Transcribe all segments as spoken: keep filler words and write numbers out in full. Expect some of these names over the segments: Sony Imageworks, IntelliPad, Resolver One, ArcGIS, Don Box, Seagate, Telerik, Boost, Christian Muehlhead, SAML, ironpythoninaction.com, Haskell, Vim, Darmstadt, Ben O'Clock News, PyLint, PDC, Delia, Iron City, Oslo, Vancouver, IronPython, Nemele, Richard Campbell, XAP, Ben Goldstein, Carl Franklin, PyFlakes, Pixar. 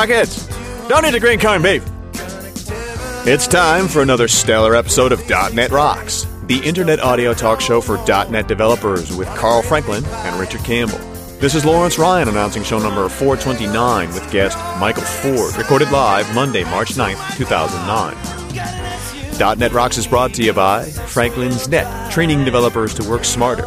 Rockets, don't eat the green corn beef. It's time for another stellar episode of dot net Rocks, the internet audio talk show for dot net developers with Carl Franklin and Richard Campbell. This is Lawrence Ryan announcing show number four twenty-nine with guest Michael Foord, recorded live Monday, March ninth, two thousand nine. .dot net Rocks is brought to you by Franklin's Net, training developers to work smarter.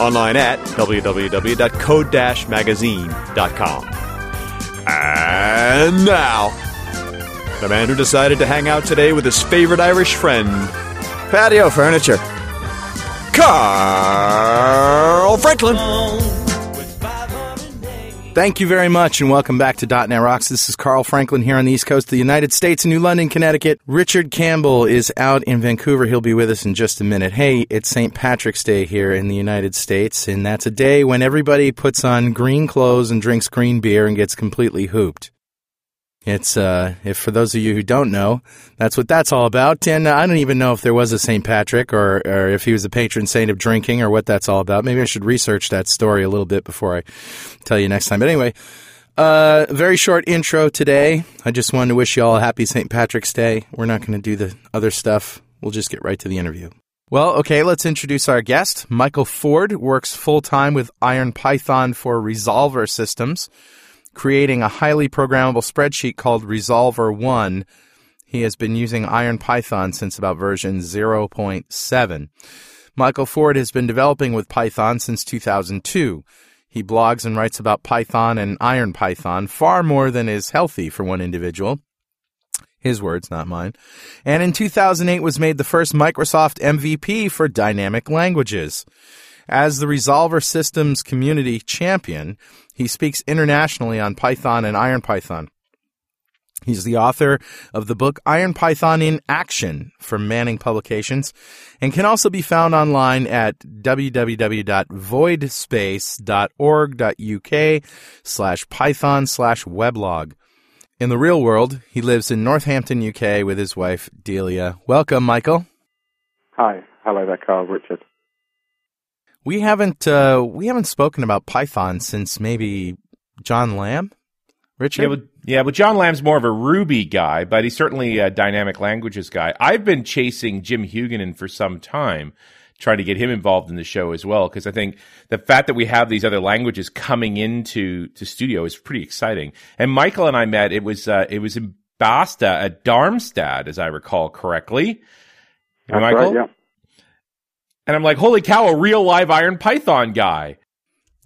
Online at w w w dot code dash magazine dot com. And now, the man who decided to hang out today with his favorite Irish friend, patio furniture, Carl Franklin. Thank you very much, and welcome back to .dot net Rocks. This is Carl Franklin here on the East Coast of the United States in New London, Connecticut. Richard Campbell is out in Vancouver. He'll be with us in just a minute. Hey, it's Saint Patrick's Day here in the United States, and that's a day when everybody puts on green clothes and drinks green beer and gets completely hooped. It's, uh, if for those of you who don't know, that's what that's all about. And I don't even know if there was a Saint Patrick or, or if he was the patron saint of drinking or what that's all about. Maybe I should research that story a little bit before I tell you next time. But anyway, uh, very short intro today. I just wanted to wish you all a happy Saint Patrick's Day. We're not going to do the other stuff. We'll just get right to the interview. Well, okay, let's introduce our guest. Michael Foord works full-time with IronPython for Resolver Systems, creating a highly programmable spreadsheet called Resolver One. He has been using IronPython since about version zero point seven. Michael Foord has been developing with Python since two thousand two. He blogs and writes about Python and IronPython far more than is healthy for one individual. His words, not mine. And in two thousand eight was made the first Microsoft M V P for dynamic languages. As the Resolver Systems community champion, he speaks internationally on Python and IronPython. He's the author of the book IronPython in Action from Manning Publications, and can also be found online at w w w dot voidspace dot org dot u k slash python slash weblog. In the real world, he lives in Northampton, U K with his wife, Delia. Welcome, Michael. Hi. Hello there, Carl. Richard. We haven't uh, we haven't spoken about Python since maybe John Lamb, Richard. Yeah, well, yeah, well John Lamb's more of a Ruby guy, but he's certainly a dynamic languages guy. I've been chasing Jim Huguenin for some time, trying to get him involved in the show as well, because I think the fact that we have these other languages coming into to Studio is pretty exciting. And Michael and I met. It was uh, it was in Basta at Darmstadt, as I recall correctly. That's Michael? Right, yeah. And I'm like, holy cow, a real live IronPython guy.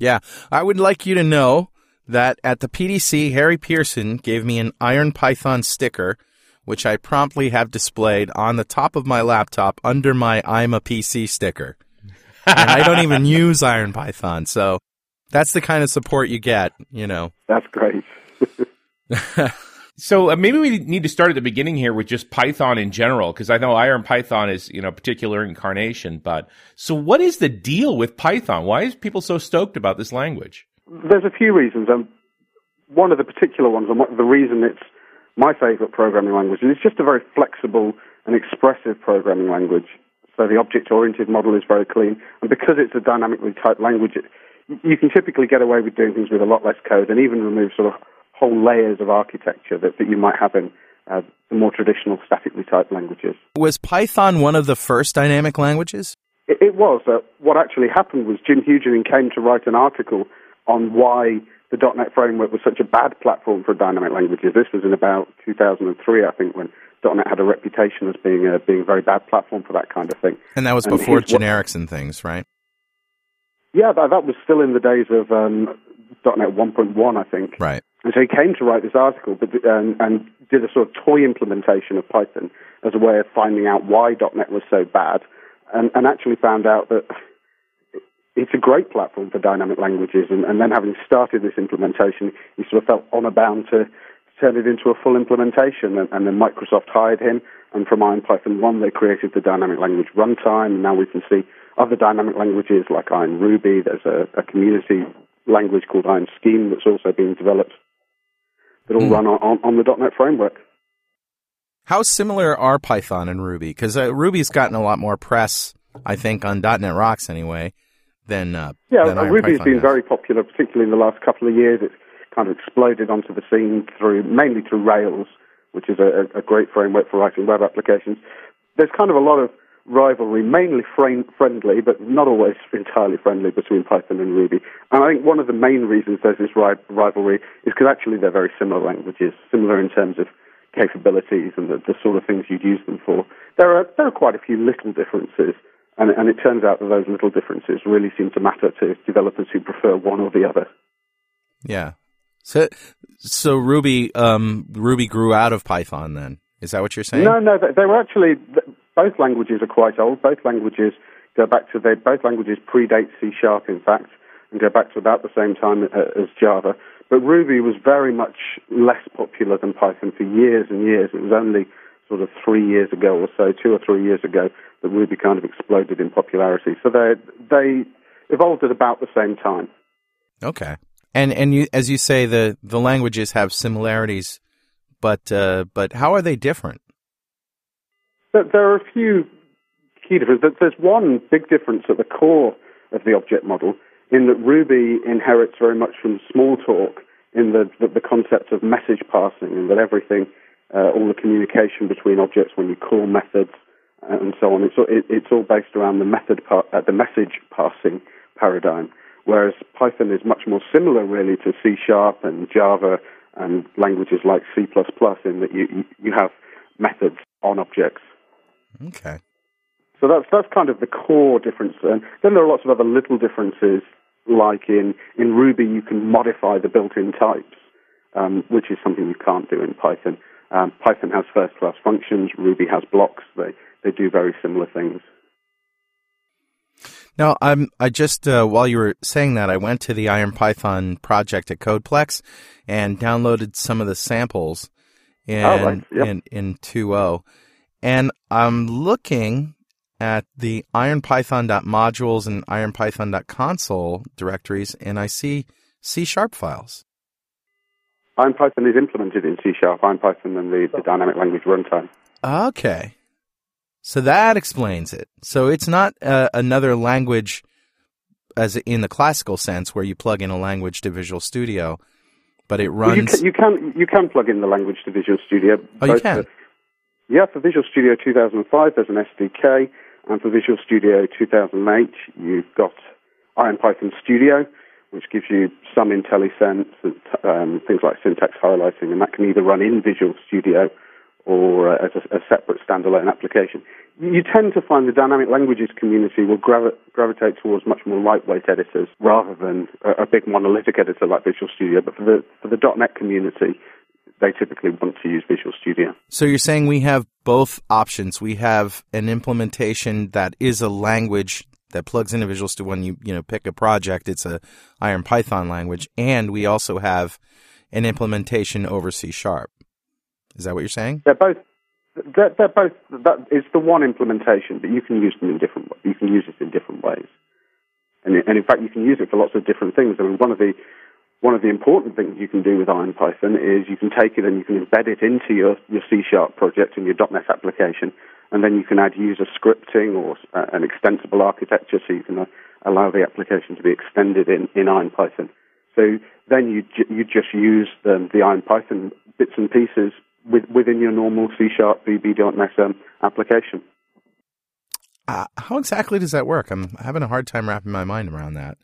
Yeah. I would like you to know that at the P D C, Harry Pearson gave me an IronPython sticker, which I promptly have displayed on the top of my laptop under my I'm a P C sticker. And I don't even use IronPython. So that's the kind of support you get, you know. That's great. So uh, maybe we need to start at the beginning here with just Python in general, because I know IronPython is, you know, a particular incarnation. But so what is the deal with Python? Why is people so stoked about this language? There's a few reasons. Um, one of the particular ones, and the reason it's my favorite programming language, is it's just a very flexible and expressive programming language. So the object-oriented model is very clean. And because it's a dynamically typed language, it, you can typically get away with doing things with a lot less code and even remove sort of whole layers of architecture that, that you might have in uh, the more traditional statically typed languages. Was Python one of the first dynamic languages? It, it was. Uh, what actually happened was Jim Huguenin came to write an article on why the dot net framework was such a bad platform for dynamic languages. This was in about two thousand three, I think, when dot net had a reputation as being a, being a very bad platform for that kind of thing. And that was and before generics and things, right? Yeah, that, that was still in the days of um, dot net one point one, I think. Right. And so he came to write this article but, um, and did a sort of toy implementation of Python as a way of finding out why dot net was so bad, and, and actually found out that it's a great platform for dynamic languages. And, and then having started this implementation, he sort of felt honor bound to turn it into a full implementation. And, and then Microsoft hired him, and from IronPython one, they created the Dynamic Language Runtime, and now we can see other dynamic languages like IronRuby. There's a, a community language called IronScheme that's also being developed that will mm. run on, on the dot net framework. How similar are Python and Ruby? Because uh, Ruby's gotten a lot more press, I think, on .dot net Rocks anyway, than uh, yeah, than IronPython Ruby's been has. very popular, particularly in the last couple of years. It's kind of exploded onto the scene through mainly through Rails, which is a, a great framework for writing web applications. There's kind of a lot of rivalry, mainly frame friendly, but not always entirely friendly, between Python and Ruby. And I think one of the main reasons there's this ri- rivalry is because actually they're very similar languages, similar in terms of capabilities and the, the sort of things you'd use them for. There are there are quite a few little differences, and, and it turns out that those little differences really seem to matter to developers who prefer one or the other. Yeah. So so Ruby um, Ruby grew out of Python then. Is that what you're saying? No, no. They, they were actually. Th- Both languages are quite old. Both languages go back to they. Both languages predate C Sharp, in fact, and go back to about the same time as Java. But Ruby was very much less popular than Python for years and years. It was only sort of three years ago or so, two or three years ago, that Ruby kind of exploded in popularity. So they they evolved at about the same time. Okay, and and you, as you say, the the languages have similarities, but uh, but how are they different? There are a few key differences. There's one big difference at the core of the object model, in that Ruby inherits very much from Smalltalk in the, the, the concept of message passing, and that everything, uh, all the communication between objects when you call methods and so on, it's all, it, it's all based around the method part, uh, the message passing paradigm. Whereas Python is much more similar, really, to C Sharp and Java and languages like C plus plus, in that you you have methods on objects. Okay. So that's that's kind of the core difference. And then there are lots of other little differences, like in, in Ruby you can modify the built-in types, um, which is something you can't do in Python. Um, Python has first-class functions. Ruby has blocks. They they do very similar things. Now, I'm, I just, uh, while you were saying that, I went to the IronPython project at Codeplex and downloaded some of the samples in, oh, right. yep. in, in two point oh. And I'm looking at the ironpython.modules and ironpython.console directories, and I see C-sharp files. IronPython is implemented in C-sharp, IronPython and the, the Dynamic Language Runtime. Okay. So that explains it. So it's not uh, another language as in the classical sense where you plug in a language to Visual Studio, but it runs... You can, you can, you can plug in the language to Visual Studio. Oh, you can? The, Yeah, for Visual Studio two thousand five, there's an S D K, and for Visual Studio two thousand eight, you've got IronPython Studio, which gives you some IntelliSense and um, things like syntax highlighting, and that can either run in Visual Studio or uh, as a, a separate standalone application. You tend to find the dynamic languages community will gravi- gravitate towards much more lightweight editors rather than a, a big monolithic editor like Visual Studio, but for the for the .dot net community, they typically want to use Visual Studio. So you're saying we have both options. We have an implementation that is a language that plugs into Visual Studio. When you you know pick a project, it's a IronPython language, and we also have an implementation over C Sharp. Is that what you're saying? They're both. They're, they're both. That is the one implementation, but you can use them in different. You can use it in different ways, and and in fact, you can use it for lots of different things. I mean, one of the one of the important things you can do with IronPython is you can take it and you can embed it into your, your C sharp project and your .NET application, and then you can add user scripting or uh, an extensible architecture, so you can uh, allow the application to be extended in, in IronPython. So then you ju- you just use the, the IronPython bits and pieces with, within your normal C sharp, V B, dot net um, application. Uh, how exactly does that work? I'm having a hard time wrapping my mind around that.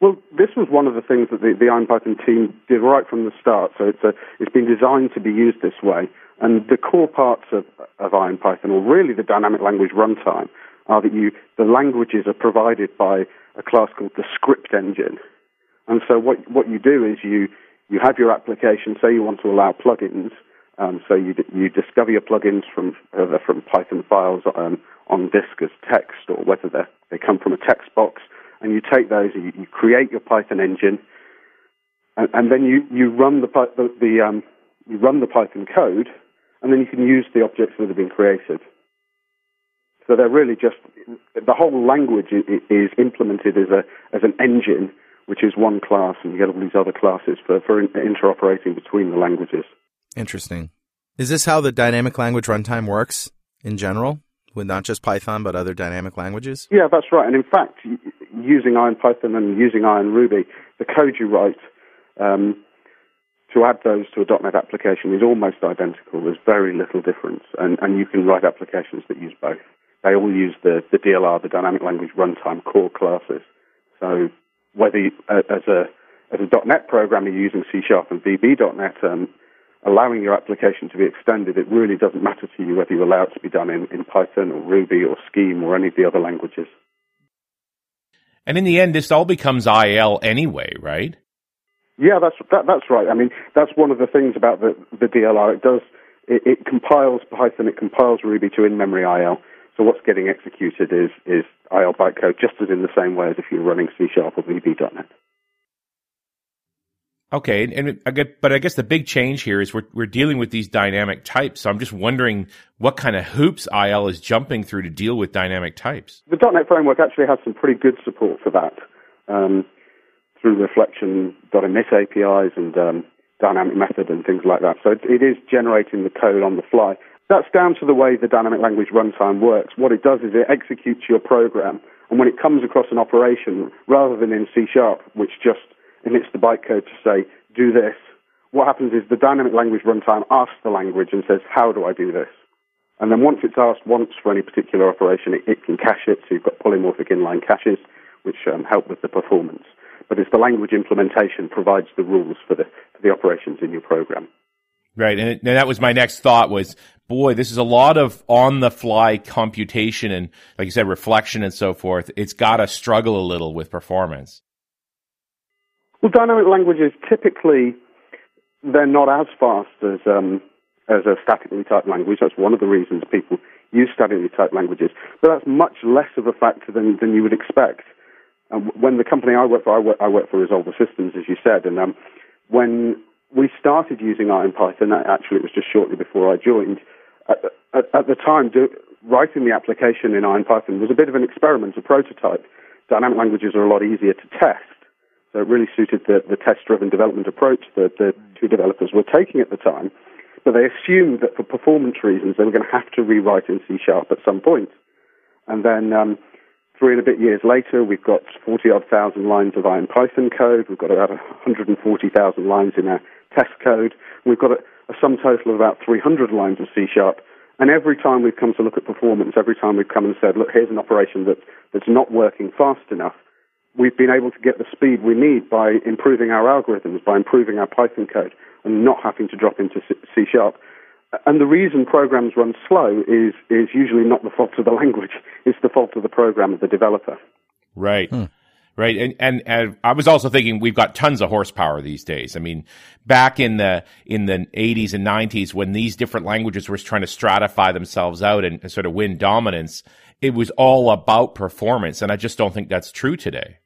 Well, this was one of the things that the, the IronPython team did right from the start. So it's a, it's been designed to be used this way. And the core parts of, of IronPython, or really the dynamic language runtime, are that you the languages are provided by a class called the script engine. And so what what you do is you, you have your application, say you want to allow plugins, um, so you you discover your plugins from whether from Python files um, on disk as text or whether they come from a text box, and you take those and you, you create your Python engine, and, and then you, you run the the, the um, you run the Python code, and then you can use the objects that have been created. So they're really just the whole language is implemented as a as an engine, which is one class, and you get all these other classes for, for interoperating between the languages. Interesting. Is this how the dynamic language runtime works in general, with not just Python but other dynamic languages? Yeah, that's right. And in fact, using IronPython and using IronRuby, the code you write um, to add those to a .NET application is almost identical. There's very little difference, and, and you can write applications that use both. They all use the, the D L R, the dynamic language runtime core classes. So whether you, uh, as a as a .NET programmer you're using C sharp and V B dot net, um, allowing your application to be extended, it really doesn't matter to you whether you allow it to be done in, in Python or Ruby or Scheme or any of the other languages. And in the end, this all becomes I L anyway, right? Yeah, that's that, that's right. I mean, that's one of the things about the, the D L R. It does it, it compiles Python, it compiles Ruby to in-memory I L. So what's getting executed is, is I L bytecode, just as in the same way as if you're running C sharp or V B dot net. Okay, and I get, but I guess the big change here is we're we're dealing with these dynamic types. So I'm just wondering what kind of hoops I L is jumping through to deal with dynamic types. The .NET framework actually has some pretty good support for that um, through reflection.emit A P Is and um, dynamic method and things like that. So it, it is generating the code on the fly. That's down to the way the dynamic language runtime works. What it does is it executes your program, and when it comes across an operation, rather than in C sharp, which just emits the bytecode to say, do this, what happens is the dynamic language runtime asks the language and says, how do I do this? And then once it's asked once for any particular operation, it, it can cache it, so you've got polymorphic inline caches, which um, help with the performance. But it's the language implementation provides the rules for the, for the operations in your program. Right, and, it, and that was my next thought was, boy, this is a lot of on-the-fly computation and, like you said, reflection and so forth. It's got to struggle a little with performance. Well, dynamic languages, typically, they're not as fast as um, as a statically typed language. That's one of the reasons people use statically typed languages. But that's much less of a factor than, than you would expect. Um, when the company I work for, I work, I work for Resolver Systems, as you said, and um, when... we started using IronPython, actually it was just shortly before I joined. At, at, at the time, do, writing the application in IronPython was a bit of an experiment, a prototype. Dynamic languages are a lot easier to test, so it really suited the, the test-driven development approach that the two developers were taking at the time. But they assumed that for performance reasons they were going to have to rewrite in C sharp at some point. And then um, three and a bit years later, we've got forty-odd thousand lines of IronPython code. We've got about one hundred forty thousand lines in our test code. We've got a, a sum total of about three hundred lines of C sharp, and every time we've come to look at performance, every time we've come and said, look, here's an operation that, that's not working fast enough, we've been able to get the speed we need by improving our algorithms, by improving our Python code, and not having to drop into C sharp. And the reason programs run slow is, is usually not the fault of the language. It's the fault of the program, of the developer. Right. Hmm. Right, and, and and I was also thinking we've got tons of horsepower these days. I mean, back in the in the eighties and nineties, when these different languages were trying to stratify themselves out and, and sort of win dominance, it was all about performance, and I just don't think that's true today.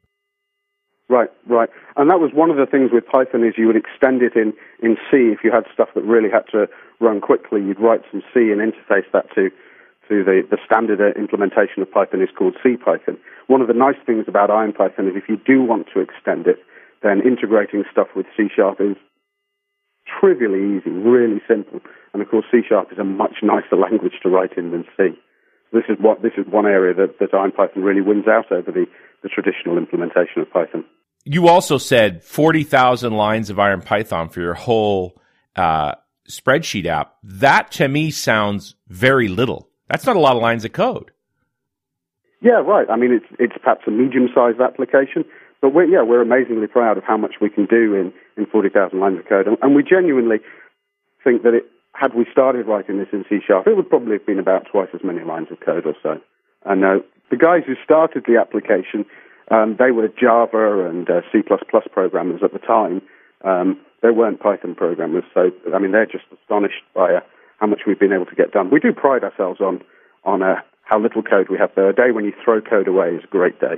Right, right, and that was one of the things with Python is you would extend it in in C if you had stuff that really had to run quickly. You'd write some C and interface that to. to the, the standard implementation of Python is called CPython. One of the nice things about IronPython is if you do want to extend it, then integrating stuff with C# is trivially easy, really simple. And of course, C# is a much nicer language to write in than C. So this is what this is one area that, that IronPython really wins out over the, the traditional implementation of Python. You also said forty thousand lines of IronPython for your whole uh, spreadsheet app. That, to me, sounds very little. That's not a lot of lines of code. Yeah, right. I mean, it's it's perhaps a medium-sized application, but we're, yeah, we're amazingly proud of how much we can do in, in forty thousand lines of code. And, and we genuinely think that it, had we started writing this in C sharp, it would probably have been about twice as many lines of code or so. And uh, the guys who started the application, um, they were Java and uh, C plus plus programmers at the time. Um, they weren't Python programmers, so, I mean, they're just astonished by uh, how much we've been able to get done. We do pride ourselves on on uh, how little code we have there. A day when you throw code away is a great day.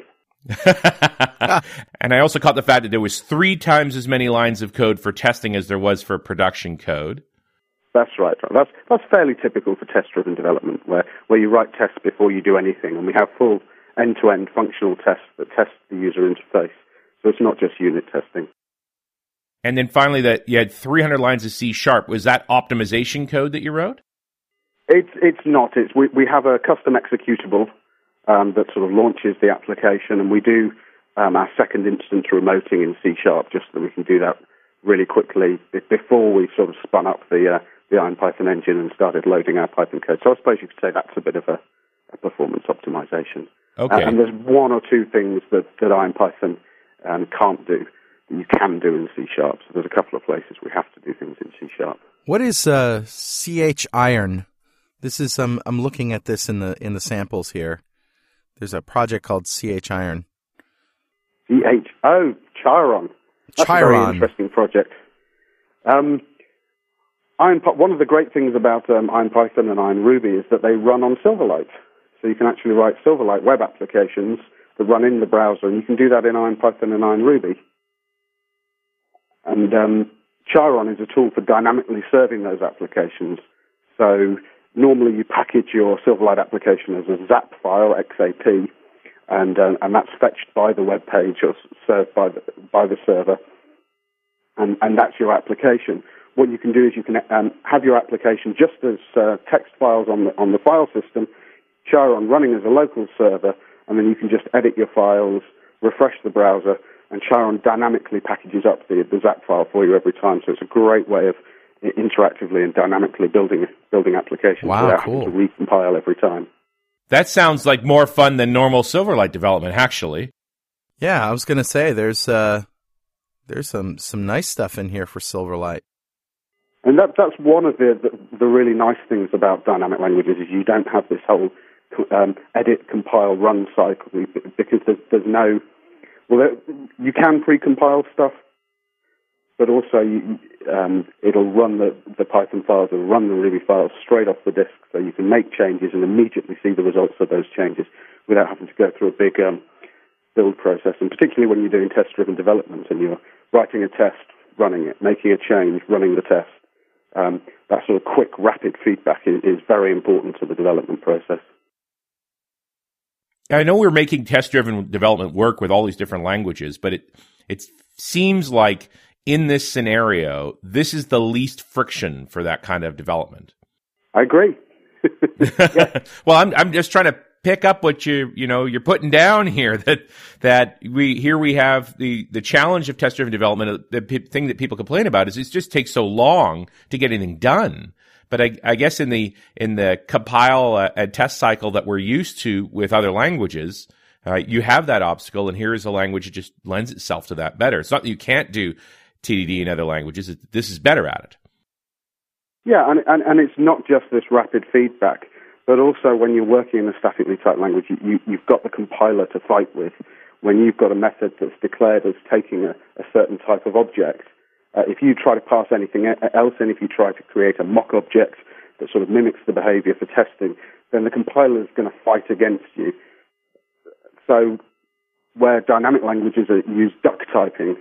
And I also caught the fact that there was three times as many lines of code for testing as there was for production code. That's right. That's that's fairly typical for test-driven development, where, where you write tests before you do anything, and we have full end-to-end functional tests that test the user interface. So it's not just unit testing. And then finally, that you had three hundred lines of C sharp. Was that optimization code that you wrote? It's it's not. It's we we have a custom executable um, that sort of launches the application, and we do um, our second instance remoting in C sharp, just so that we can do that really quickly before we sort of spun up the uh, the IronPython engine and started loading our Python code. So I suppose you could say that's a bit of a, a performance optimization. Okay. Uh, and there's one or two things that that IronPython um, can't do that you can do in C sharp. So there's a couple of places we have to do things in C sharp. What is uh, chiron? This is um, I'm looking at this in the in the samples here. There's a project called chiron. Ch oh Chiron. That's Chiron. A very interesting project. Um, Iron, one of the great things about um, IronPython and IronRuby is that they run on Silverlight, so you can actually write Silverlight web applications that run in the browser, and you can do that in IronPython and IronRuby. And um, Chiron is a tool for dynamically serving those applications. So normally you package your Silverlight application as a zap file, X A P, and uh, and that's fetched by the web page or served by the, by the server, and and that's your application. What you can do is you can um, have your application just as uh, text files on the on the file system, Chiron running as a local server, and then you can just edit your files, refresh the browser, and Chiron dynamically packages up the, the zap file for you every time. So it's a great way of interactively and dynamically building building applications wow, without cool. having to recompile every time. That sounds like more fun than normal Silverlight development, actually. Yeah, I was going to say there's uh, there's some, some nice stuff in here for Silverlight. And that that's one of the, the the really nice things about dynamic languages is you don't have this whole um, edit, compile, run cycle because there's, there's no well you can pre-compile stuff, but also you, um, it'll run the, the Python files and run the Ruby files straight off the disk, so you can make changes and immediately see the results of those changes without having to go through a big um, build process. And particularly when you're doing test-driven development and you're writing a test, running it, making a change, running the test, um, that sort of quick, rapid feedback is, is very important to the development process. I know we're making test-driven development work with all these different languages, but it it seems like in this scenario, this is the least friction for that kind of development. I agree. Yeah. Well, I'm I'm just trying to pick up what you you know you're putting down here. That that we here we have the the challenge of test driven development. The p- thing that people complain about is it just takes so long to get anything done. But I, I guess in the in the compile uh, and test cycle that we're used to with other languages. Uh, you have that obstacle, and here is a language that just lends itself to that better. It's not that you can't do T D D in other languages. It, this is better at it. Yeah, and, and and it's not just this rapid feedback, but also when you're working in a statically typed language, you, you've got the compiler to fight with. When you've got a method that's declared as taking a, a certain type of object, uh, if you try to pass anything else in, if you try to create a mock object that sort of mimics the behavior for testing, then the compiler is going to fight against you. So where dynamic languages use duck typing,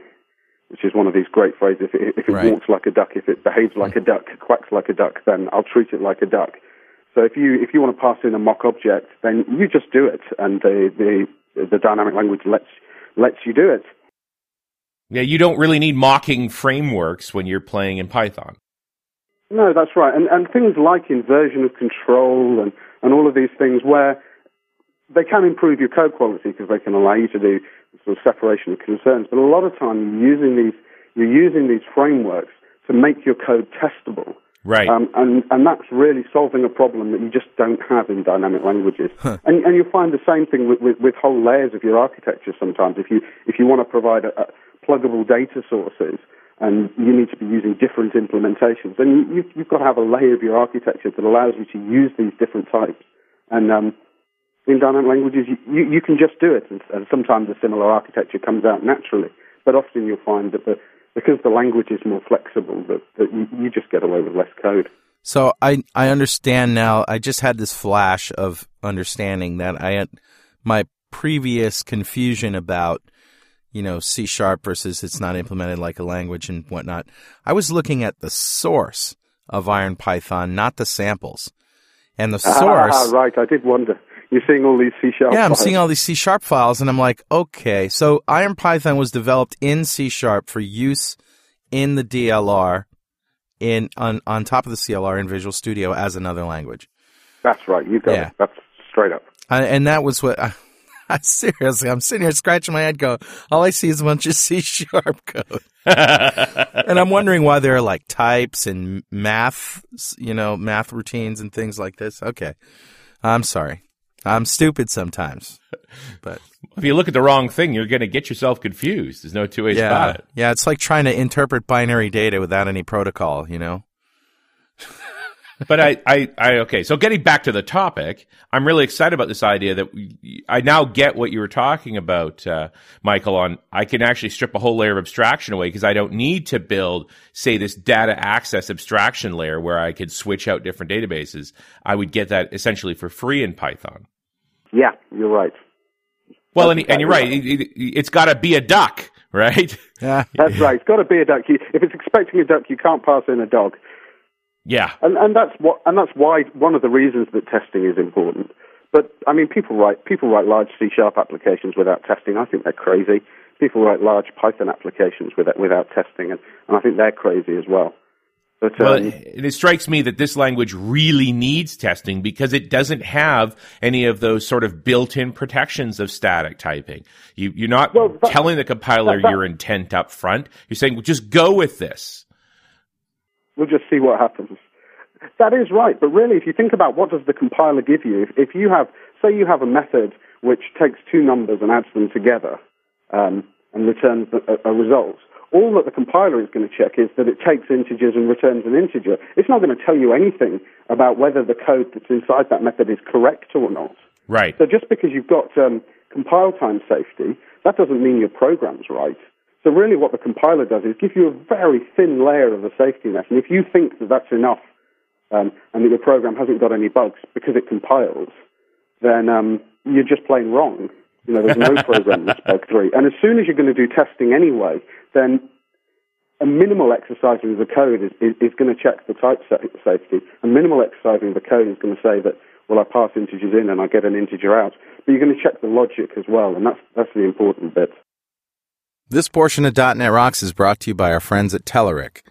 which is one of these great phrases, if it, if it right. walks like a duck, if it behaves like a duck, quacks like a duck, then I'll treat it like a duck. So if you if you want to pass in a mock object, then you just do it, and the the, the dynamic language lets lets you do it. Yeah, you don't really need mocking frameworks when you're playing in Python. No, that's right. And, and things like inversion of control and, and all of these things where they can improve your code quality because they can allow you to do sort of separation of concerns. But a lot of time you're using these, you're using these frameworks to make your code testable. Right. Um, and, and that's really solving a problem that you just don't have in dynamic languages. Huh. And, and you'll find the same thing with, with, with whole layers of your architecture sometimes. If you, if you want to provide a, a pluggable data sources and you need to be using different implementations, then you, you've got to have a layer of your architecture that allows you to use these different types. And um, in dynamic languages, you, you, you can just do it. And, and sometimes a similar architecture comes out naturally. But often you'll find that the because the language is more flexible, that, that you, you just get away with less code. So I I understand now. I just had this flash of understanding that I had my previous confusion about, you know, C sharp versus it's not implemented like a language and whatnot. I was looking at the source of IronPython, not the samples. And the source... Ah, right. I did wonder. You're seeing all these C sharp files. Yeah, I'm seeing all these C sharp files, and I'm like, okay. So IronPython was developed in C sharp for use in the D L R, in on, on top of the C L R in Visual Studio as another language. That's right. You got yeah. it. That's straight up. I, and that was what... I, I, seriously, I'm sitting here scratching my head going, all I see is a bunch of C-sharp code. And I'm wondering why there are like types and math, you know, math routines and things like this. Okay. I'm sorry. I'm stupid sometimes. But if you look at the wrong thing, you're going to get yourself confused. There's no two ways yeah, about it. Yeah, it's like trying to interpret binary data without any protocol, you know? But I, I, I, okay, so getting back to the topic, I'm really excited about this idea that we, I now get what you were talking about, uh, Michael, on I can actually strip a whole layer of abstraction away because I don't need to build, say, this data access abstraction layer where I could switch out different databases. I would get that essentially for free in Python. Yeah, you're right. Well, and, and you're right. It, it, it's got to be a duck, right? Yeah. That's right. It's got to be a duck. You, if it's expecting a duck, you can't pass in a dog. Yeah, and and that's what and that's why one of the reasons that testing is important. But I mean, people write people write large C sharp applications without testing. I think they're crazy. People write large Python applications without without testing, and, and I think they're crazy as well. But, well, um, it, it strikes me that this language really needs testing because it doesn't have any of those sort of built-in protections of static typing. You you're not well, that, telling the compiler that, that, your intent up front. You're saying, well, just go with this. We'll just see what happens. That is right, but really, if you think about what does the compiler give you, if you have, say you have a method which takes two numbers and adds them together um, and returns a, a result, all that the compiler is going to check is that it takes integers and returns an integer. It's not going to tell you anything about whether the code that's inside that method is correct or not. Right. So just because you've got um, compile time safety, that doesn't mean your program's right. So really what the compiler does is give you a very thin layer of a safety net. And if you think that that's enough um, and that your program hasn't got any bugs because it compiles, then um, you're just plain wrong. You know, there's no program that's bug-free. And as soon as you're going to do testing anyway, then a minimal exercising of the code is, is, is going to check the type safety. A minimal exercising of the code is going to say that, well, I pass integers in and I get an integer out. But you're going to check the logic as well, and that's that's the important bit. This portion of dot net Rocks is brought to you by our friends at Telerik.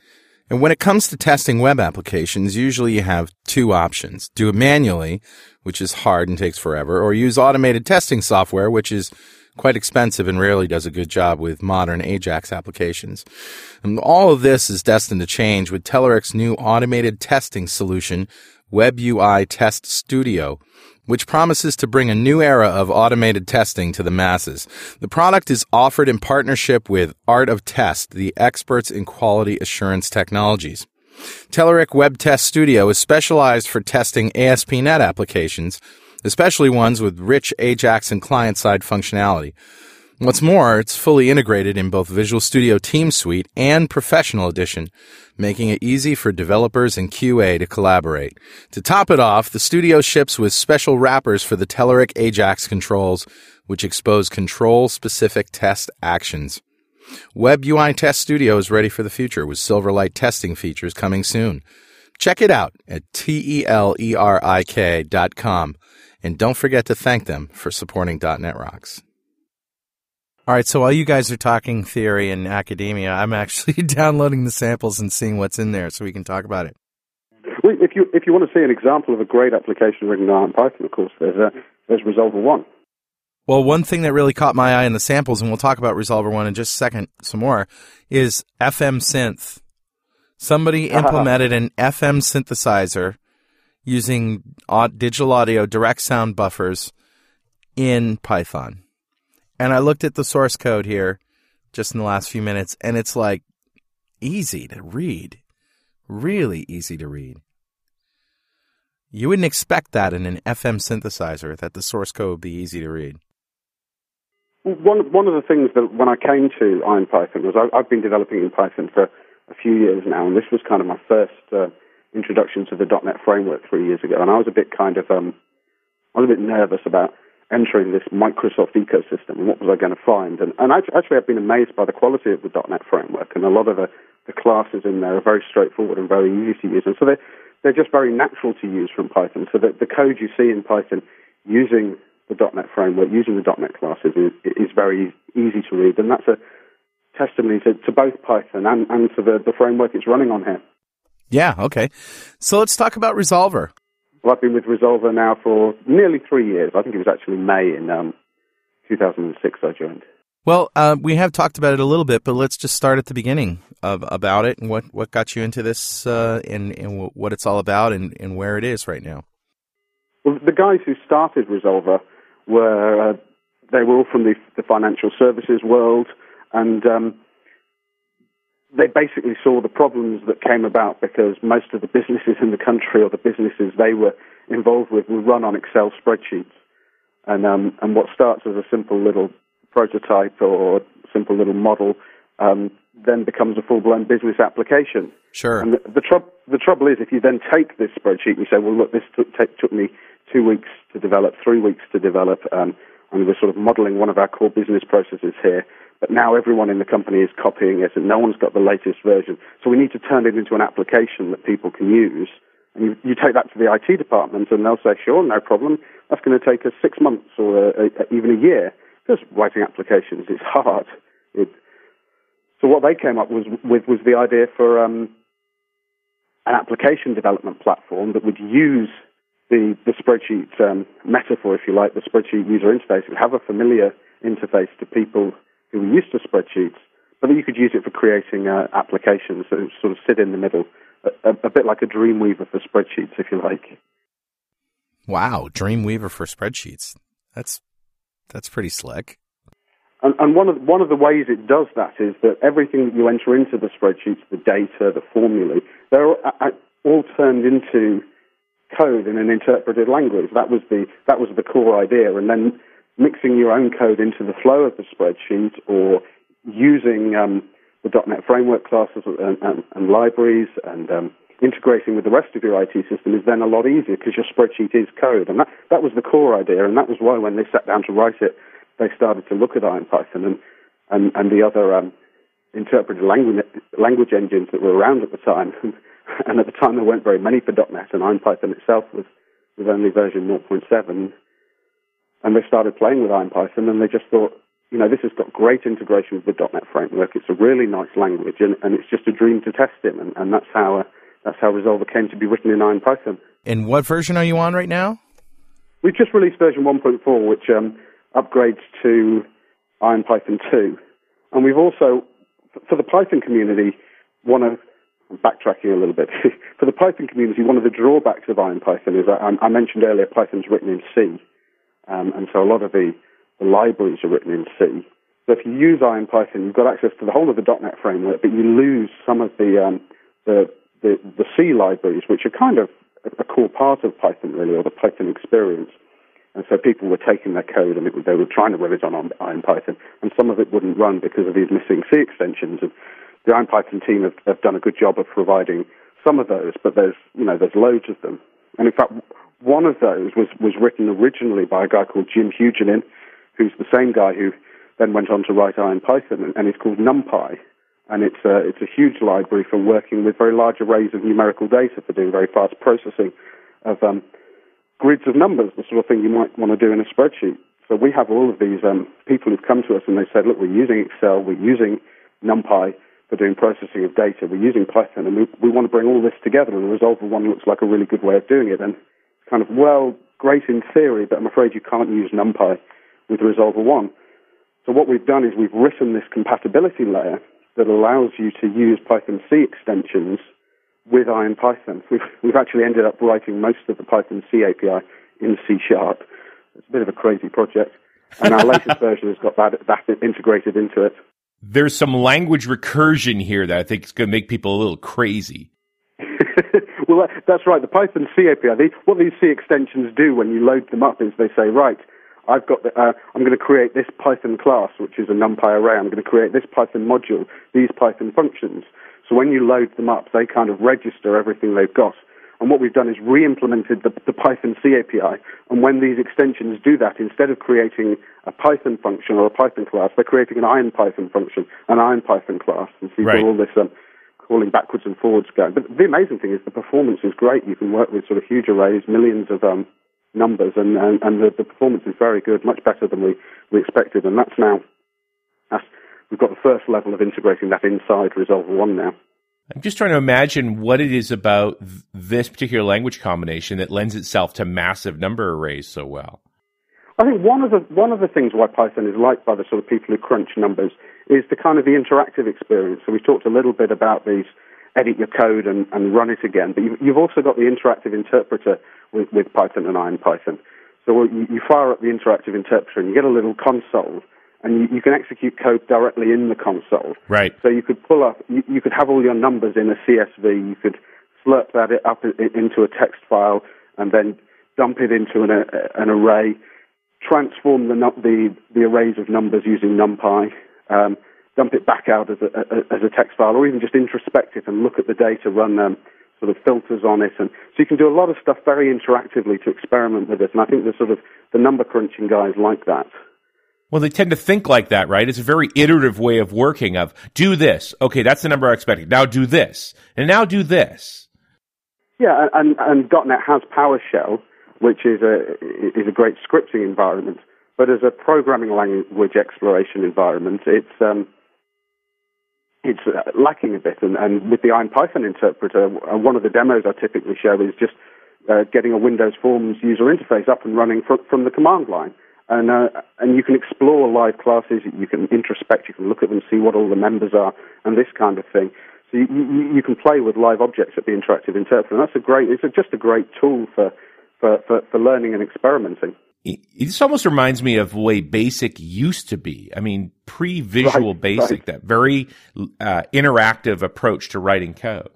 And when it comes to testing web applications, usually you have two options. Do it manually, which is hard and takes forever, or use automated testing software, which is quite expensive and rarely does a good job with modern Ajax applications. And all of this is destined to change with Telerik's new automated testing solution, WebUI Test Studio, which promises to bring a new era of automated testing to the masses. The product is offered in partnership with Art of Test, the experts in quality assurance technologies. Telerik Web Test Studio is specialized for testing A S P dot net applications, especially ones with rich Ajax and client-side functionality. What's more, it's fully integrated in both Visual Studio Team Suite and Professional Edition, making it easy for developers and Q A to collaborate. To top it off, the studio ships with special wrappers for the Telerik Ajax controls, which expose control-specific test actions. WebUI Test Studio is ready for the future with Silverlight testing features coming soon. Check it out at telerik dot com, and don't forget to thank them for supporting dot net Rocks. All right, so while you guys are talking theory and academia, I'm actually downloading the samples and seeing what's in there so we can talk about it. Well, if you if you want to see an example of a great application written in IronPython, of course, there's, a, there's Resolver One. Well, one thing that really caught my eye in the samples, and we'll talk about Resolver One in just a second some more, is F M Synth. Somebody implemented an F M synthesizer using digital audio direct sound buffers in Python. And I looked at the source code here just in the last few minutes, and it's like easy to read. Really easy to read. You wouldn't expect that in an F M synthesizer, that the source code would be easy to read. One, one of the things that when I came to IronPython was I, I've been developing in Python for a few years now, and this was kind of my first uh, introduction to the .dot net framework three years ago, and I was a bit kind of, um, I was a bit nervous about entering this Microsoft ecosystem and what was I going to find. And, and actually, I've been amazed by the quality of the .dot net framework, and a lot of the, the classes in there are very straightforward and very easy to use, and so they're, they're just very natural to use from Python, so that the code you see in Python using the .dot net framework, using the .dot net classes, is, is very easy to read, and that's a testimony to, to both Python and, and to the, the framework it's running on here. Yeah, okay. So let's talk about Resolver. Well, I've been with Resolver now for nearly three years. I think it was actually May in um, two thousand six I joined. Well, uh, we have talked about it a little bit, but let's just start at the beginning of, about it and what, what got you into this uh, and, and what it's all about and, and where it is right now. Well, the guys who started Resolver were, uh, they were all from the, the financial services world, and um, they basically saw the problems that came about because most of the businesses in the country or the businesses they were involved with were run on Excel spreadsheets. And um, and what starts as a simple little prototype or simple little model um, then becomes a full-blown business application. Sure. And the, the, tr- the trouble is if you then take this spreadsheet and you say, well, look, this t- t- took me two weeks to develop, three weeks to develop, um, and we're sort of modeling one of our core business processes here, but now everyone in the company is copying it, and no one's got the latest version. So we need to turn it into an application that people can use. And you, you take that to the I T department, and they'll say, sure, no problem. That's going to take us six months or a, a, even a year. Because writing applications is hard. It, so what they came up with, with was the idea for um, an application development platform that would use the, the spreadsheet um, metaphor, if you like, the spreadsheet user interface. It would have a familiar interface to people who were used to spreadsheets, but you could use it for creating uh, applications that sort of sit in the middle, a, a bit like a Dreamweaver for spreadsheets, if you like. Wow, Dreamweaver for spreadsheets. That's that's pretty slick. And, and one of one of the ways it does that is that everything that you enter into the spreadsheets, the data, the formulae, they're all turned into code in an interpreted language. That was the that was the core idea, and then mixing your own code into the flow of the spreadsheet or using um, the .dot net framework classes and, and, and libraries and um, integrating with the rest of your I T system is then a lot easier because your spreadsheet is code. And that, that was the core idea, and that was why when they sat down to write it, they started to look at IronPython and, and, and the other um, interpreted language, language engines that were around at the time. And at the time, there weren't very many for .dot net, and IronPython itself was, was only version zero point seven. And they started playing with IronPython, and they just thought, you know, this has got great integration with the .dot net framework. It's a really nice language, and, and it's just a dream to test it. And, and that's how uh, that's how Resolver came to be written in IronPython. And what version are you on right now? We've just released version one point four, which um, upgrades to IronPython two. And we've also, for the Python community, one of I'm backtracking a little bit. For the Python community, one of the drawbacks of IronPython is I, I mentioned earlier Python's written in C. Um, and so a lot of the, the libraries are written in C. So if you use IronPython, you've got access to the whole of the .dot net framework, but you lose some of the um, the, the the C libraries, which are kind of a core part of Python, really, or the Python experience. And so people were taking their code and it, they were trying to run it on IronPython, and some of it wouldn't run because of these missing C extensions. And the IronPython team have, have done a good job of providing some of those, but there's you know there's loads of them. And in fact, one of those was, was written originally by a guy called Jim Huguenin, who's the same guy who then went on to write IronPython, and, and it's called NumPy. And it's a, it's a huge library for working with very large arrays of numerical data for doing very fast processing of um, grids of numbers, the sort of thing you might want to do in a spreadsheet. So we have all of these um, people who've come to us and they said, look, we're using Excel, we're using NumPy for doing processing of data, we're using Python, and we, we want to bring all this together, and Resolver One looks like a really good way of doing it. And it's kind of, well, great in theory, but I'm afraid you can't use NumPy with Resolver One. So what we've done is we've written this compatibility layer that allows you to use Python C extensions with IronPython. We've, we've actually ended up writing most of the Python C A P I in C sharp. It's a bit of a crazy project, and our latest version has got that, that integrated into it. There's some language recursion here that I think is going to make people a little crazy. Well, that's right. The Python C A P I, they, what these C extensions do when you load them up is they say, right, I've got the, uh, I'm going to create this Python class, which is a NumPy array. I'm going to create this Python module, these Python functions. So when you load them up, they kind of register everything they've got. And what we've done is re-implemented the, the Python C A P I. And when these extensions do that, instead of creating a Python function or a Python class, they're creating an IronPython function, an IronPython class. And so you've got all this um, calling backwards and forwards going. But the amazing thing is the performance is great. You can work with sort of huge arrays, millions of um, numbers, and, and, and the, the performance is very good, much better than we, we expected. And that's now, that's, we've got the first level of integrating that inside Resolver One now. I'm just trying to imagine what it is about th- this particular language combination that lends itself to massive number arrays so well. I think one of the one of the things why Python is liked by the sort of people who crunch numbers is the kind of the interactive experience. So we talked a little bit about these edit your code and, and run it again, but you, you've also got the interactive interpreter with, with Python and IronPython. So you, you fire up the interactive interpreter and you get a little console. And you, you can execute code directly in the console. Right. So you could pull up, you, you could have all your numbers in a C S V. You could slurp that it up in, into a text file, and then dump it into an, a, an array. Transform the, the the arrays of numbers using NumPy. Um, dump it back out as a, a as a text file, or even just introspect it and look at the data. Run um, sort of filters on it, and so you can do a lot of stuff very interactively to experiment with it. And I think the sort of the number crunching guys like that. Well, they tend to think like that, right? It's a very iterative way of working of do this. Okay, that's the number I expected. Now do this. And now do this. Yeah, and, and .dot net has PowerShell, which is a, is a great scripting environment. But as a programming language exploration environment, it's um, it's lacking a bit. And, and with the IronPython interpreter, one of the demos I typically show is just uh, getting a Windows Forms user interface up and running from, from the command line. And uh, and you can explore live classes, you can introspect, you can look at them, see what all the members are, and this kind of thing. So you, you, you can play with live objects at the interactive interpreter. And that's a great, it's a, just a great tool for, for, for, for learning and experimenting. It, this almost reminds me of the way BASIC used to be. I mean, pre-Visual right, BASIC, right. That very uh, interactive approach to writing code.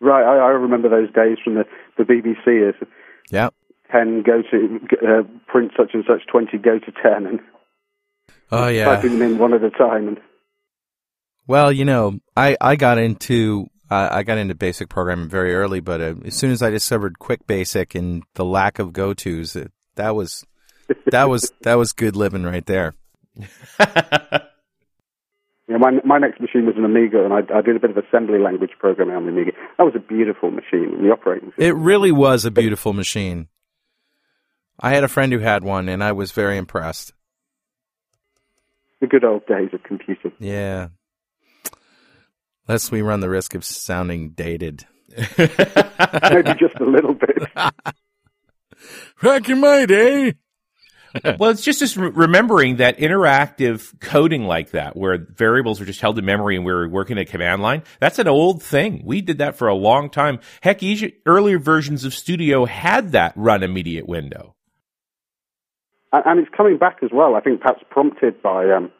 Right, I, I remember those days from the, the B B C. Yeah. ten, go to, uh, print such and such, twenty, go to ten, and oh, yeah. typing them in one at a time. And... Well, you know, I, I got into uh, I got into BASIC programming very early, but uh, as soon as I discovered Quick BASIC and the lack of go-tos, it, that was that was that was good living right there. Yeah, my my next machine was an Amiga, and I, I did a bit of assembly language programming on the Amiga. That was a beautiful machine, the operating system. It really was a beautiful machine. I had a friend who had one, and I was very impressed. The good old days of computing. Yeah. Lest we run the risk of sounding dated. Maybe just a little bit. Back in my day. Well, it's just, just remembering that interactive coding like that, where variables are just held in memory and we're working at command line. That's an old thing. We did that for a long time. Heck, easy, earlier versions of Studio had that run immediate window. And it's coming back as well, I think perhaps prompted by um,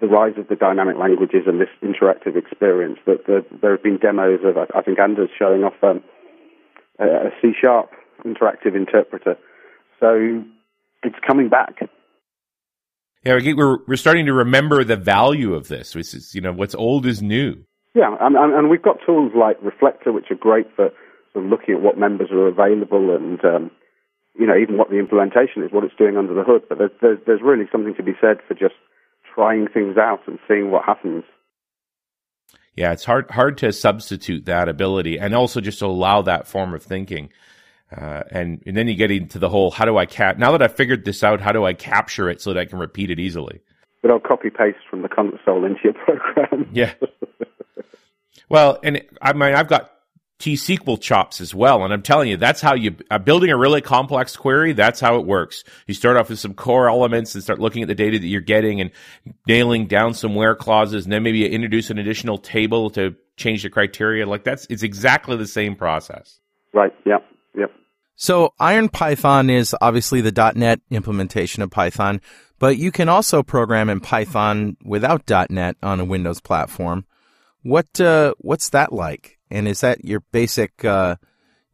the rise of the dynamic languages and this interactive experience. That the, there have been demos of, I think Anders showing off um, a C sharp interactive interpreter. So it's coming back. Yeah, we're we're starting to remember the value of this, which is, you know, what's old is new. Yeah, and, and we've got tools like Reflector, which are great for sort of looking at what members are available and, um, you know, even what the implementation is, what it's doing under the hood. But there's, there's really something to be said for just trying things out and seeing what happens. Yeah, it's hard hard to substitute that ability and also just to allow that form of thinking. Uh, and, and then you get into the whole, how do I cap? Now that I've figured this out, how do I capture it so that I can repeat it easily? But I'll copy paste from the console into your program. Yeah. Well, and I mean, I've got T-S Q L chops as well. And I'm telling you, that's how you, uh, building a really complex query, that's how it works. You start off with some core elements and start looking at the data that you're getting and nailing down some where clauses. And then maybe you introduce an additional table to change the criteria. Like that's, it's exactly the same process. Right. Yep. Yep. So IronPython is obviously the .NET implementation of Python, but you can also program in Python without .NET on a Windows platform. What uh, what's that like? And is that your basic, uh,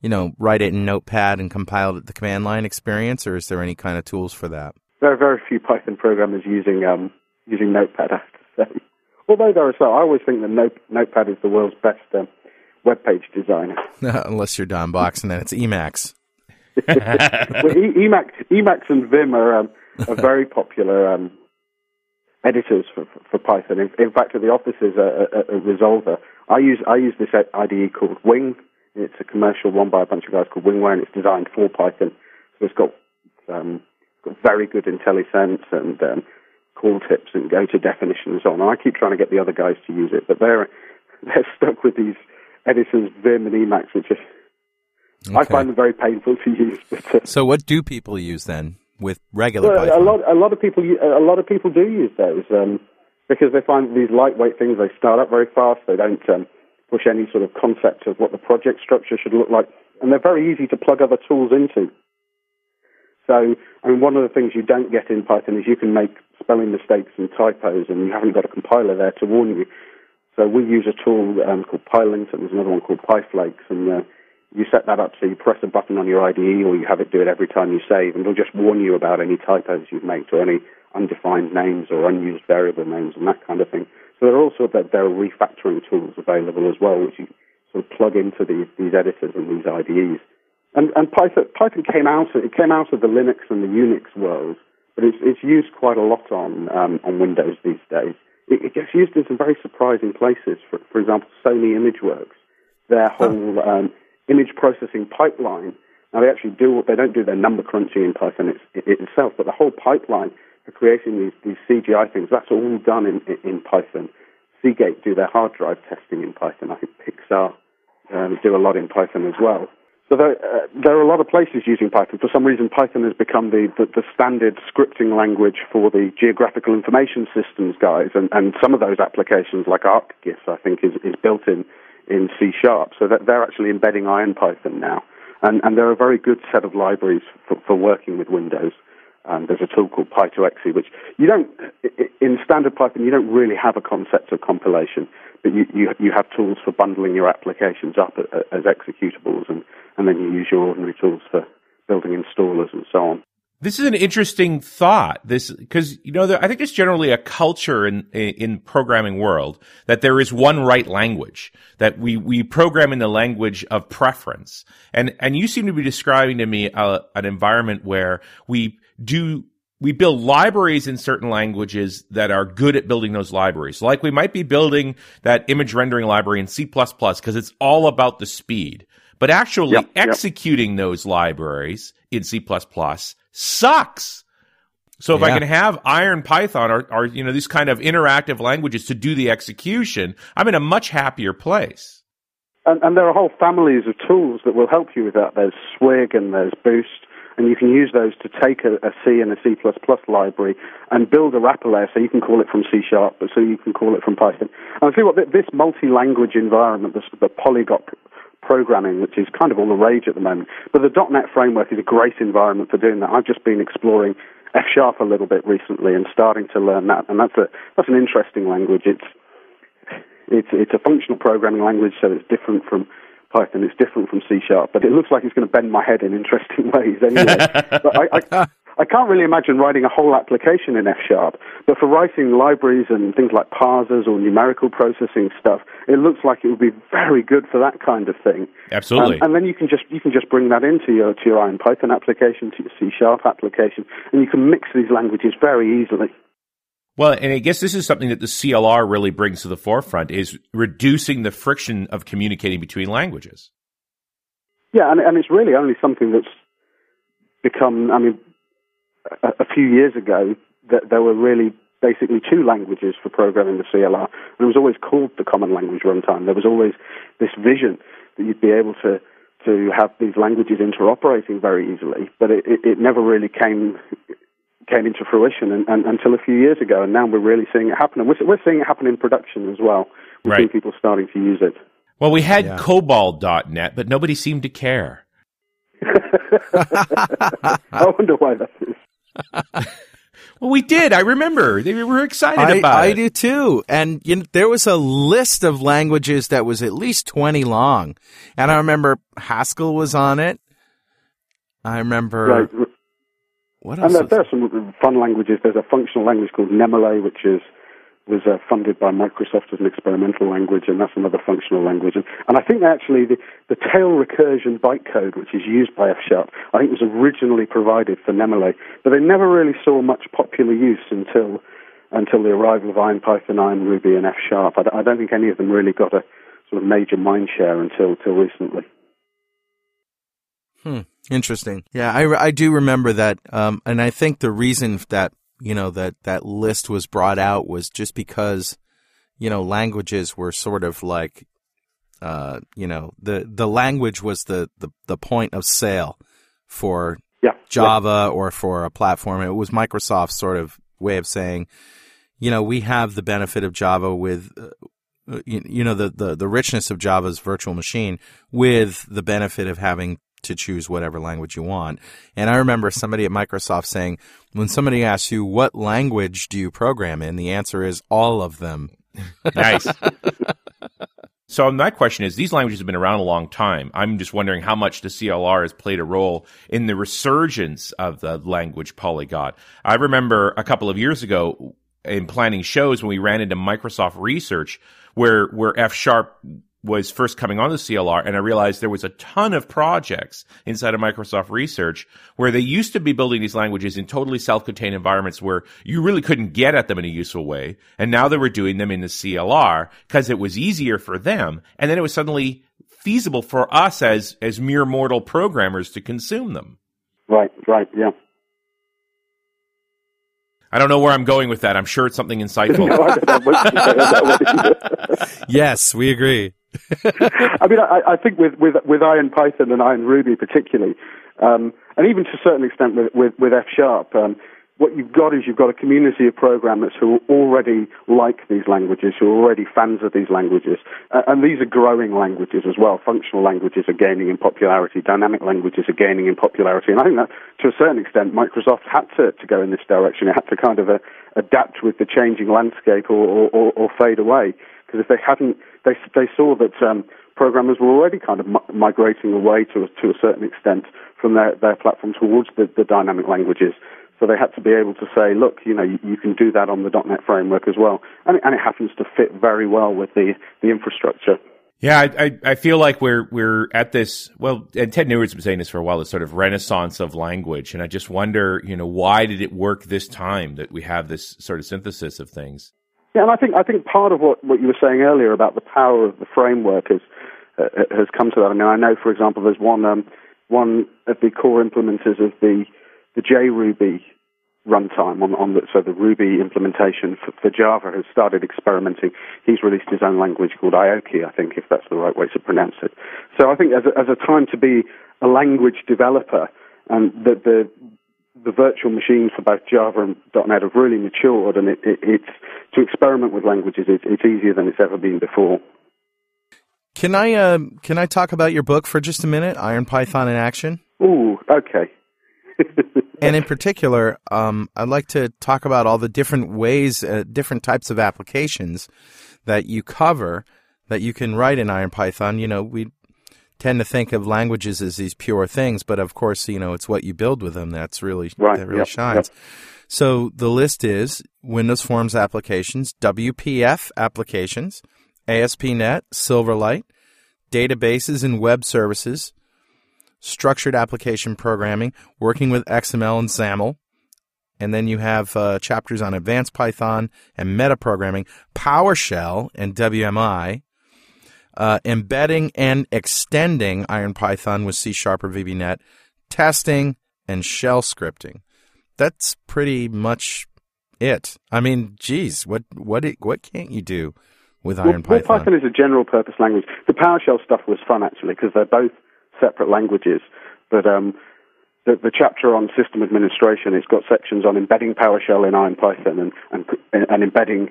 you know, write it in Notepad and compile it at the command line experience, or is there any kind of tools for that? There are very few Python programmers using um, using Notepad, I have to say. Although there are so, I always think that Notepad is the world's best um, web page designer. Unless you're Don Box, and then it's Emacs. Well, Emacs, Emacs and Vim are, um, are very popular um, editors for, for Python. In, in fact, at the office is a, a, a Resolver. I use I use this I D E called Wing. It's a commercial one by a bunch of guys called Wingware, and it's designed for Python. So it's got, um, got very good IntelliSense and um, call tips and go to definition and so on. And I keep trying to get the other guys to use it, but they're they're stuck with these editors Vim and Emacs, which is okay. I find them very painful to use. But, uh, so, what do people use then with regular well, Python? A lot, a lot of people, a lot of people do use those um, because they find these lightweight things. They start up very fast. They don't um, push any sort of concept of what the project structure should look like, and they're very easy to plug other tools into. So, I mean, one of the things you don't get in Python is you can make spelling mistakes and typos, and you haven't got a compiler there to warn you. So, we use a tool um, called PyLint, and there's another one called PyFlakes, and uh, you set that up so you press a button on your I D E or you have it do it every time you save, and it'll just warn you about any typos you've made or any undefined names or unused variable names and that kind of thing. So there are also there are refactoring tools available as well, which you sort of plug into these these editors and these I D Es. And and Python Python came out it came out of the Linux and the Unix world, but it's it's used quite a lot on um, on Windows these days. It, it gets used in some very surprising places. For for example, Sony ImageWorks, their whole um, image processing pipeline. Now they actually do what they don't do their number crunching in Python it's, it, itself, but the whole pipeline for creating these, these C G I things, that's all done in, in Python. Seagate do their hard drive testing in Python. I think Pixar um, do a lot in Python as well. So there, uh, there are a lot of places using Python. For some reason, Python has become the, the, the standard scripting language for the geographical information systems guys, and, and some of those applications like ArcGIS, I think, is, is built in in C sharp, so that they're actually embedding IronPython now. And, and they're a very good set of libraries for, for working with Windows. Um, there's a tool called Py two X E, which you don't, in standard Python, you don't really have a concept of compilation, but you, you, you have tools for bundling your applications up as executables, and, and then you use your ordinary tools for building installers and so on. This is an interesting thought. This, because, you know, there, I think there's generally a culture in, in programming world that there is one right language, that we, we program in the language of preference. And, and you seem to be describing to me a, an environment where we do, we build libraries in certain languages that are good at building those libraries. Like we might be building that image rendering library in C plus plus because it's all about the speed. But actually yep, executing yep. those libraries in C plus plus sucks. So if yeah. I can have IronPython or, or, you know, these kind of interactive languages to do the execution, I'm in a much happier place. And, and there are whole families of tools that will help you with that. There's Swig and there's Boost, and you can use those to take a, a C and a C plus plus library and build a wrapper layer so you can call it from C sharp, but so you can call it from Python. And I see what this multi-language environment, this, the polyglot programming, which is kind of all the rage at the moment. But the .NET framework is a great environment for doing that. I've just been exploring F sharp a little bit recently and starting to learn that, and that's a that's an interesting language. It's it's it's a functional programming language, so it's different from Python, it's different from C sharp, but it looks like it's going to bend my head in interesting ways anyway. But I, I, I can't really imagine writing a whole application in F sharp, but for writing libraries and things like parsers or numerical processing stuff, it looks like it would be very good for that kind of thing. Absolutely. Um, and then you can just you can just bring that into your, to your IronPython application, to your C sharp application, and you can mix these languages very easily. Well, and I guess this is something that the C L R really brings to the forefront, is reducing the friction of communicating between languages. Yeah, and, and it's really only something that's become, I mean, a, a few years ago, that there were really basically two languages for programming the C L R, and it was always called the Common Language Runtime. There was always this vision that you'd be able to, to have these languages interoperating very easily, but it, it, it never really came came into fruition and, and, until a few years ago, and now we're really seeing it happen. And we're, we're seeing it happen in production as well. We've right. seen people starting to use it. Well, we had yeah. COBOL dot net, but nobody seemed to care. I wonder why that is. Well, we did. I remember. They were excited I, about I it. I do, too. And you know, there was a list of languages that was at least twenty long. And I remember Haskell was on it. I remember... Right. What else? And there, there are some fun languages. There's a functional language called Nemele, which is was uh, funded by Microsoft as an experimental language, and that's another functional language. And, and I think actually the, the tail recursion bytecode, which is used by F sharp, I think was originally provided for Nemele, but they never really saw much popular use until until the arrival of IronPython, IronRuby, and F sharp. I, I don't think any of them really got a sort of major mindshare until, until recently. Hmm. Interesting. Yeah, I, I do remember that, um, and I think the reason that you know, that, that list was brought out was just because, you know, languages were sort of like, uh, you know, the, the language was the, the, the point of sale for yeah, Java yeah. or for a platform. It was Microsoft's sort of way of saying, you know, we have the benefit of Java with, uh, you, you know, the, the, the richness of Java's virtual machine with the benefit of having to choose whatever language you want. And I remember somebody at Microsoft saying, when somebody asks you, what language do you program in? The answer is all of them. Nice. So my question is, these languages have been around a long time. I'm just wondering how much the C L R has played a role in the resurgence of the language polyglot. I remember a couple of years ago in planning shows when we ran into Microsoft research where, where F sharp was first coming on the C L R, and I realized there was a ton of projects inside of Microsoft Research where they used to be building these languages in totally self-contained environments where you really couldn't get at them in a useful way, and now they were doing them in the C L R because it was easier for them, and then it was suddenly feasible for us as as mere mortal programmers to consume them. Right, right, yeah. I don't know where I'm going with that. I'm sure it's something insightful. Yes, we agree. I mean, I, I think with, with, with IronPython and IronRuby particularly, um, and even to a certain extent with, with, with F sharp, um, what you've got is you've got a community of programmers who already like these languages, who are already fans of these languages. Uh, and these are growing languages as well. Functional languages are gaining in popularity. Dynamic languages are gaining in popularity. And I think that, to a certain extent, Microsoft had to, to go in this direction. It had to kind of uh, adapt with the changing landscape or, or, or, or fade away. Because if they hadn't, they they saw that um, programmers were already kind of mi- migrating away to to a certain extent from their, their platform towards the, the dynamic languages. So they had to be able to say, look, you know, you, you can do that on the .NET framework as well, and it, and it happens to fit very well with the, the infrastructure. Yeah, I, I I feel like we're we're at this. Well, and Ted Neward's been saying this for a while. This sort of renaissance of language, and I just wonder, you know, why did it work this time that we have this sort of synthesis of things? Yeah, and I think I think part of what, what you were saying earlier about the power of the framework is, uh, has come to that. I mean, I know, for example, there's one um, one of the core implementers of the the JRuby runtime on, on the, so the Ruby implementation for, for Java has started experimenting. He's released his own language called Aoki, I think, if that's the right way to pronounce it. So I think as a, as a time to be a language developer, and um, the the The virtual machines for both Java and .NET have really matured, and it, it, it's to experiment with languages. It, it's easier than it's ever been before. Can I uh, can I talk about your book for just a minute? IronPython in Action. Ooh, okay. And in particular, um, I'd like to talk about all the different ways, uh, different types of applications that you cover that you can write in IronPython. You know, we tend to think of languages as these pure things, but of course, you know, it's what you build with them that's really right. that really yep. shines. Yep. So the list is Windows Forms applications, W P F applications, A S P dot net, Silverlight, databases and web services, structured application programming, working with X M L and SAML, and then you have uh, chapters on advanced Python and metaprogramming, PowerShell and W M I, uh, embedding and extending IronPython with C sharp or V B dot net, testing, and shell scripting. That's pretty much it. I mean, geez, what what it, what can't you do with well, IronPython? Well, Python is a general-purpose language. The PowerShell stuff was fun, actually, because they're both separate languages. But um, the, the chapter on system administration, it's got sections on embedding PowerShell in IronPython and, and, and embedding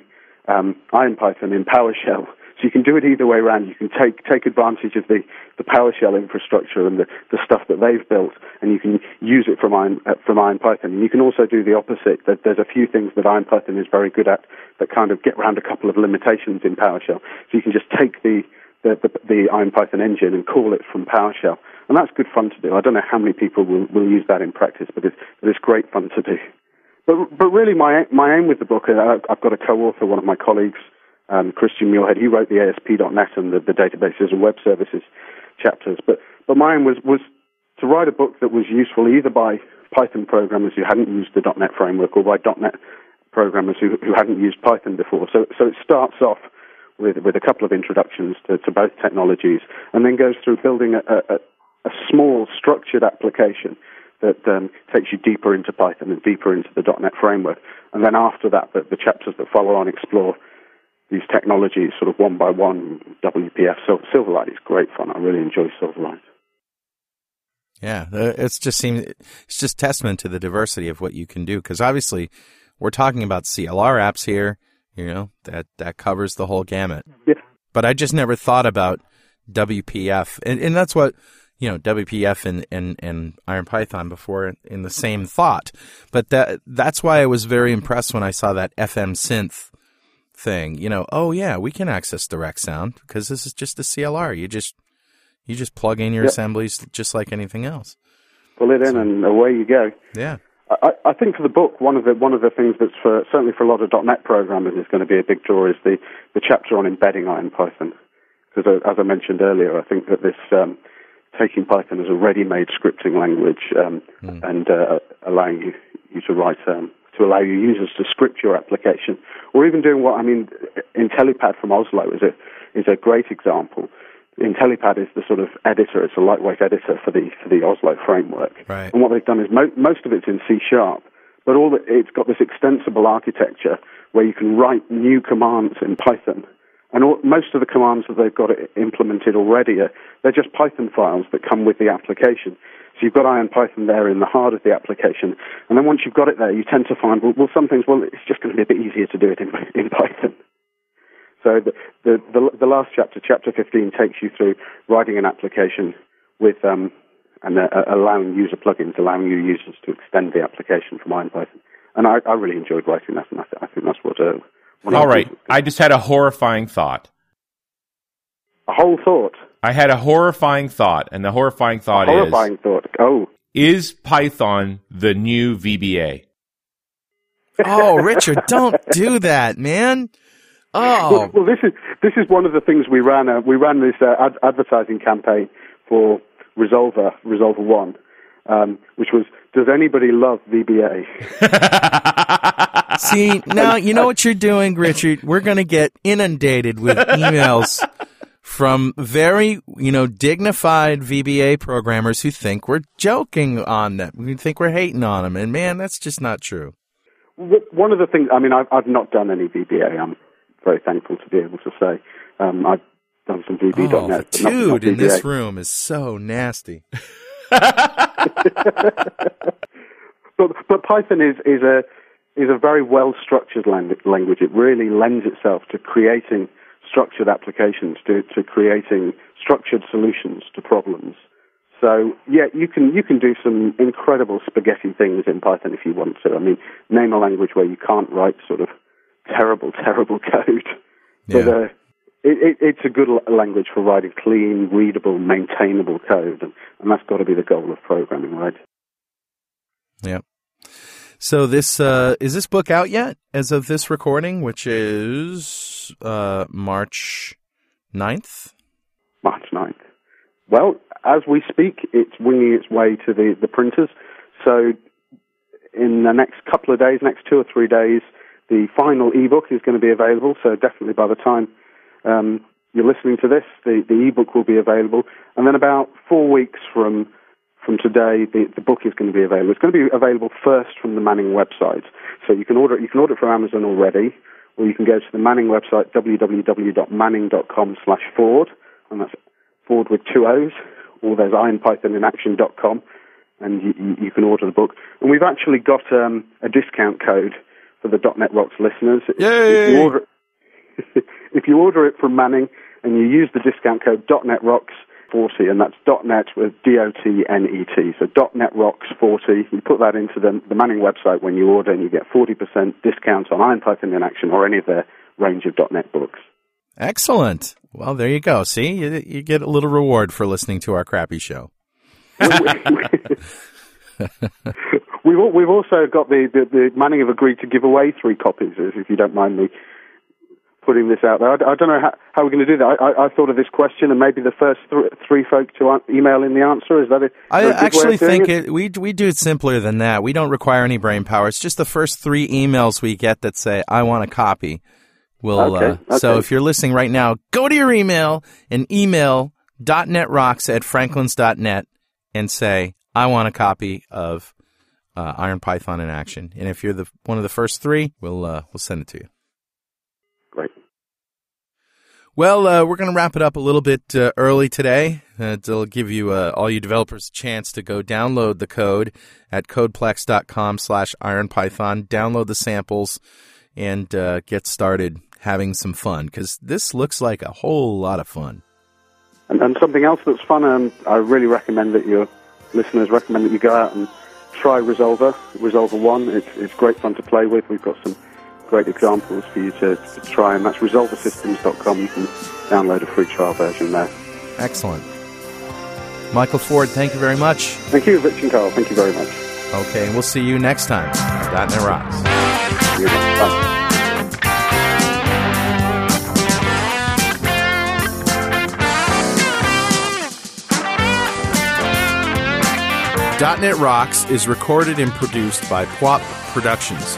um, IronPython in PowerShell. So you can do it either way around. You can take take advantage of the, the PowerShell infrastructure and the, the stuff that they've built, and you can use it from Iron, from IronPython. And you can also do the opposite. There's a few things that IronPython is very good at that kind of get around a couple of limitations in PowerShell. So you can just take the, the, the, the IronPython engine and call it from PowerShell. And that's good fun to do. I don't know how many people will, will use that in practice, but it's, but it's great fun to do. But, but really my, my aim with the book, and I've got a co-author, one of my colleagues, Um, Christian Muehlhead, he wrote the A S P dot net and the, the databases and web services chapters. But, but mine was, was to write a book that was useful either by Python programmers who hadn't used the .NET framework or by .NET programmers who, who hadn't used Python before. So, so it starts off with, with a couple of introductions to, to both technologies and then goes through building a, a, a small structured application that um, takes you deeper into Python and deeper into the .NET framework. And then after that, the, the chapters that follow on explore these technologies sort of one by one, W P F. So Silverlight is great fun. I really enjoy Silverlight. Yeah, it's just seems it's just testament to the diversity of what you can do, because obviously we're talking about C L R apps here, you know, that, that covers the whole gamut. Yeah. But I just never thought about W P F. And and that's what, you know, W P F and, and, and IronPython before in the same thought. But that that's why I was very impressed when I saw that F M synth thing, you know, oh yeah, we can access direct sound because this is just a C L R. You just you just plug in your yep. assemblies just like anything else. Pull it so, in and away you go. Yeah, I, I think for the book, one of the one of the things that's for certainly for a lot of .NET programmers is going to be a big draw is the, the chapter on embedding IronPython, because as I mentioned earlier, I think that this um, taking Python as a ready-made scripting language um, mm. and uh, allowing you, you to write. Um, to allow your users to script your application, or even doing what, I mean, IntelliPad from Oslo is a, is a great example. IntelliPad is the sort of editor, it's a lightweight editor for the for the Oslo framework. Right. And what they've done is mo- most of it's in C sharp, but all the, it's got this extensible architecture where you can write new commands in Python. And all, most of the commands that they've got implemented already, are, they're just Python files that come with the application. So you've got IronPython there in the heart of the application. And then once you've got it there, you tend to find, well, well some things, well, it's just going to be a bit easier to do it in, in Python. So the, the, the, the last chapter, chapter fifteen, takes you through writing an application with um, and uh, allowing user plugins, allowing your users to extend the application from IronPython. And I, I really enjoyed writing that, and I, th- I think that's what... Uh, All right. I just had a horrifying thought. A whole thought? I had a horrifying thought, and the horrifying thought a horrifying is... horrifying thought. Oh. Is Python the new V B A? Oh, Richard, don't do that, man. Oh. Well, well, this is this is one of the things we ran. Uh, we ran this uh, ad- advertising campaign for Resolver, Resolver One, um, which was, does anybody love V B A? See, now, you know what you're doing, Richard? We're going to get inundated with emails from very, you know, dignified V B A programmers who think we're joking on them, who think we're hating on them. And, man, that's just not true. One of the things, I mean, I've, I've not done any V B A. I'm very thankful to be able to say. Um, I've done some V B dot net. Oh, the dude not, not in this room is so nasty. but, but Python is, is a... is a very well-structured language. It really lends itself to creating structured applications, to, to creating structured solutions to problems. So, yeah, you can you can do some incredible spaghetti things in Python if you want to. I mean, name a language where you can't write sort of terrible, terrible code. Yeah. But uh, it, it, it's a good language for writing clean, readable, maintainable code, and, and that's got to be the goal of programming, right? Yeah. So this uh, is this book out yet as of this recording, which is uh, March ninth? March ninth. Well, as we speak, it's winging its way to the, the printers. So in the next couple of days, next two or three days, the final ebook is going to be available. So definitely by the time um, you're listening to this, the, the ebook will be available. And then about four weeks from from today, the, the book is going to be available. It's going to be available first from the Manning website. So you can order it, you can order it from Amazon already, or you can go to the Manning website, w w w dot manning dot com slash Foord, and that's Foord with two O's, or there's iron python in action dot com, and you, you, you can order the book. And we've actually got um, a discount code for the .dot net Rocks listeners. Yay! If you order it, if you order it from Manning, and you use the discount code dot net rocks forty, and that's .dot net with D O T N E T, so dot net rocks forty. You put that into the, the Manning website when you order, and you get forty percent discount on IronPython in Action or any of their range of .dot net books. Excellent. Well, there you go. See, you, you get a little reward for listening to our crappy show. we've, we've also got the, the, the Manning have agreed to give away three copies, if you don't mind me putting this out there. I, I don't know how, how we're going to do that. I, I, I thought of this question, and maybe the first th- three folk to un- email in the answer. Is that it? I actually think it? It, we we do it simpler than that. We don't require any brain power. It's just the first three emails we get that say, "I want a copy." We'll, okay, uh, okay. So if you're listening right now, go to your email and email dot net rocks at franklins dot net and say, "I want a copy of uh, IronPython in Action." And if you're the one of the first three, we'll uh, we'll send it to you. Well, uh, we're going to wrap it up a little bit uh, early today. Uh, it'll give you uh, all you developers a chance to go download the code at codeplex dot com slash iron python, download the samples, and uh, get started having some fun, because this looks like a whole lot of fun. And, and something else that's fun, um, I really recommend that your listeners recommend that you go out and try Resolver, Resolver One. It's, it's great fun to play with. We've got some great examples for you to, to try, and that's resolver systems dot com. You can download a free trial version there. Excellent. Michael Foord, thank you very much. Thank you, Rich and Carl. Thank you very much. Okay, we'll see you next time. .dot net Rocks. Bye. .dot net Rocks is recorded and produced by P W O P Productions,